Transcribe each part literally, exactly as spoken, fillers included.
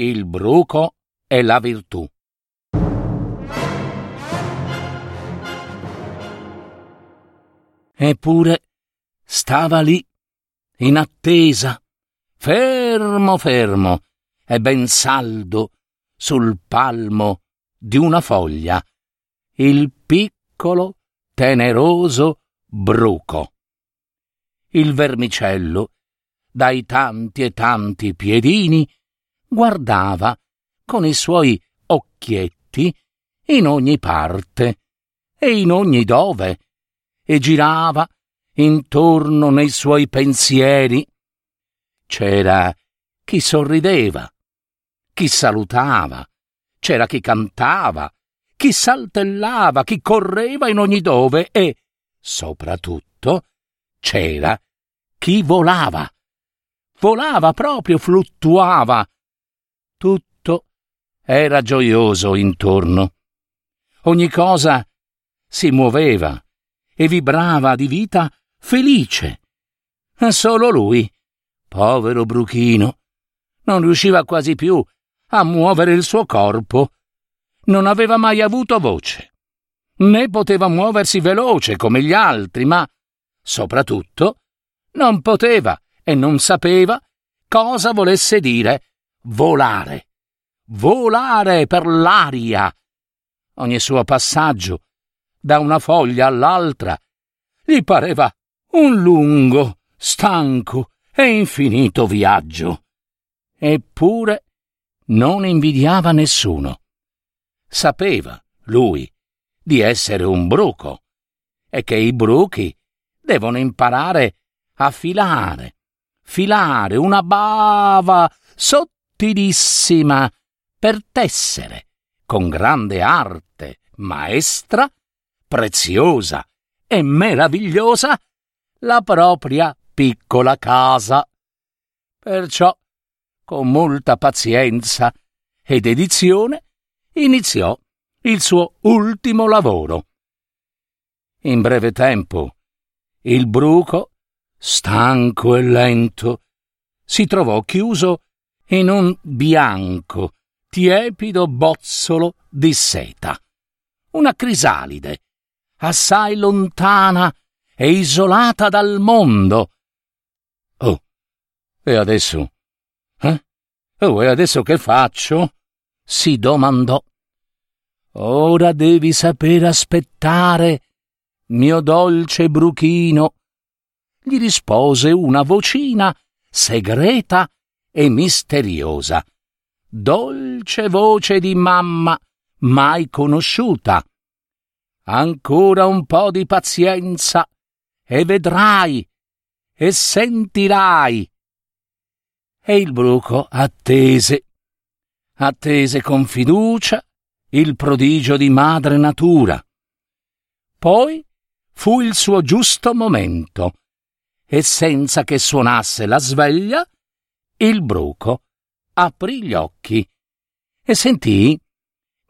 Il bruco e la virtù. Eppure stava lì, in attesa, fermo fermo e ben saldo sul palmo di una foglia, il piccolo, teneroso bruco. Il vermicello, dai tanti e tanti piedini, guardava con i suoi occhietti in ogni parte e in ogni dove e girava intorno nei suoi pensieri. C'era chi sorrideva, chi salutava, c'era chi cantava, chi saltellava, chi correva in ogni dove e, soprattutto, c'era chi volava. Volava proprio, fluttuava. Tutto era gioioso intorno. Ogni cosa si muoveva e vibrava di vita felice. Solo lui, povero bruchino, non riusciva quasi più a muovere il suo corpo. Non aveva mai avuto voce, né poteva muoversi veloce come gli altri, ma soprattutto non poteva e non sapeva cosa volesse dire volare, volare per l'aria. Ogni suo passaggio da una foglia all'altra gli pareva un lungo, stanco e infinito viaggio. Eppure non invidiava nessuno. Sapeva, lui, di essere un bruco e che i bruchi devono imparare a filare, filare una bava sotto Sottilissima per tessere con grande arte maestra, preziosa e meravigliosa, la propria piccola casa. Perciò, con molta pazienza e dedizione, iniziò il suo ultimo lavoro. In breve tempo, il bruco, stanco e lento, si trovò chiuso in un bianco, tiepido bozzolo di seta, una crisalide, assai lontana e isolata dal mondo. Oh, e adesso? Eh? Oh, e adesso che faccio? Si domandò. Ora devi saper aspettare, mio dolce bruchino, gli rispose una vocina segreta e misteriosa, dolce voce di mamma mai conosciuta. Ancora un po' di pazienza e vedrai e sentirai. E il bruco attese, attese con fiducia il prodigio di madre natura. Poi fu il suo giusto momento e senza che suonasse la sveglia, il bruco aprì gli occhi e sentì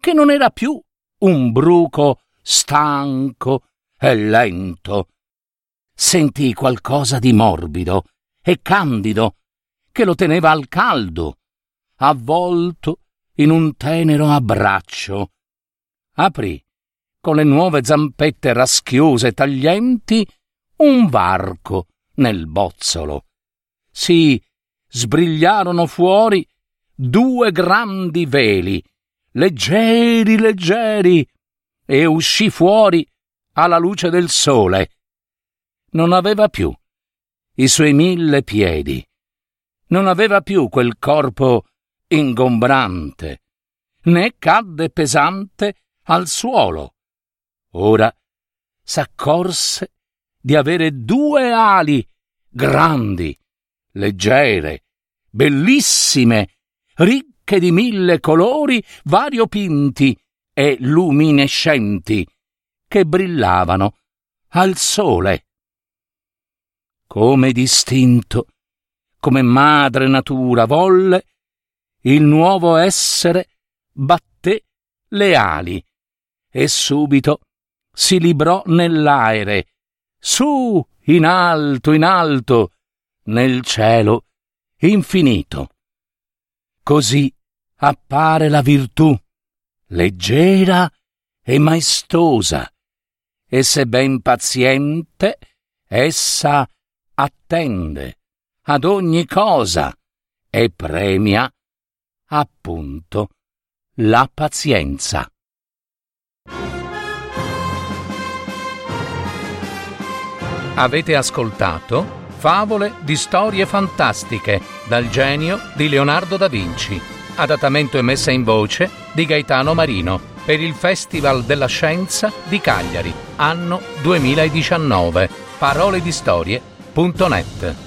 che non era più un bruco stanco e lento. Sentì qualcosa di morbido e candido che lo teneva al caldo, avvolto in un tenero abbraccio. Aprì con le nuove zampette raschiose e taglienti un varco nel bozzolo. Si sbrigliarono fuori due grandi veli, leggeri, leggeri, e uscì fuori alla luce del sole. Non aveva più i suoi mille piedi, non aveva più quel corpo ingombrante, né cadde pesante al suolo. Ora s'accorse di avere due ali grandi, leggere, bellissime, ricche di mille colori variopinti e luminescenti, che brillavano al sole. Come d'istinto, come madre natura volle, il nuovo essere batté le ali e subito si librò nell'aere, su, in alto, in alto, nel cielo infinito. Così appare la virtù, leggera e maestosa, e se ben paziente, essa attende ad ogni cosa e premia, appunto, la pazienza. Avete ascoltato Favole di storie fantastiche dal genio di Leonardo da Vinci, adattamento e messa in voce di Gaetano Marino per il Festival della Scienza di Cagliari, anno duemiladiciannove, parole di storie punto net.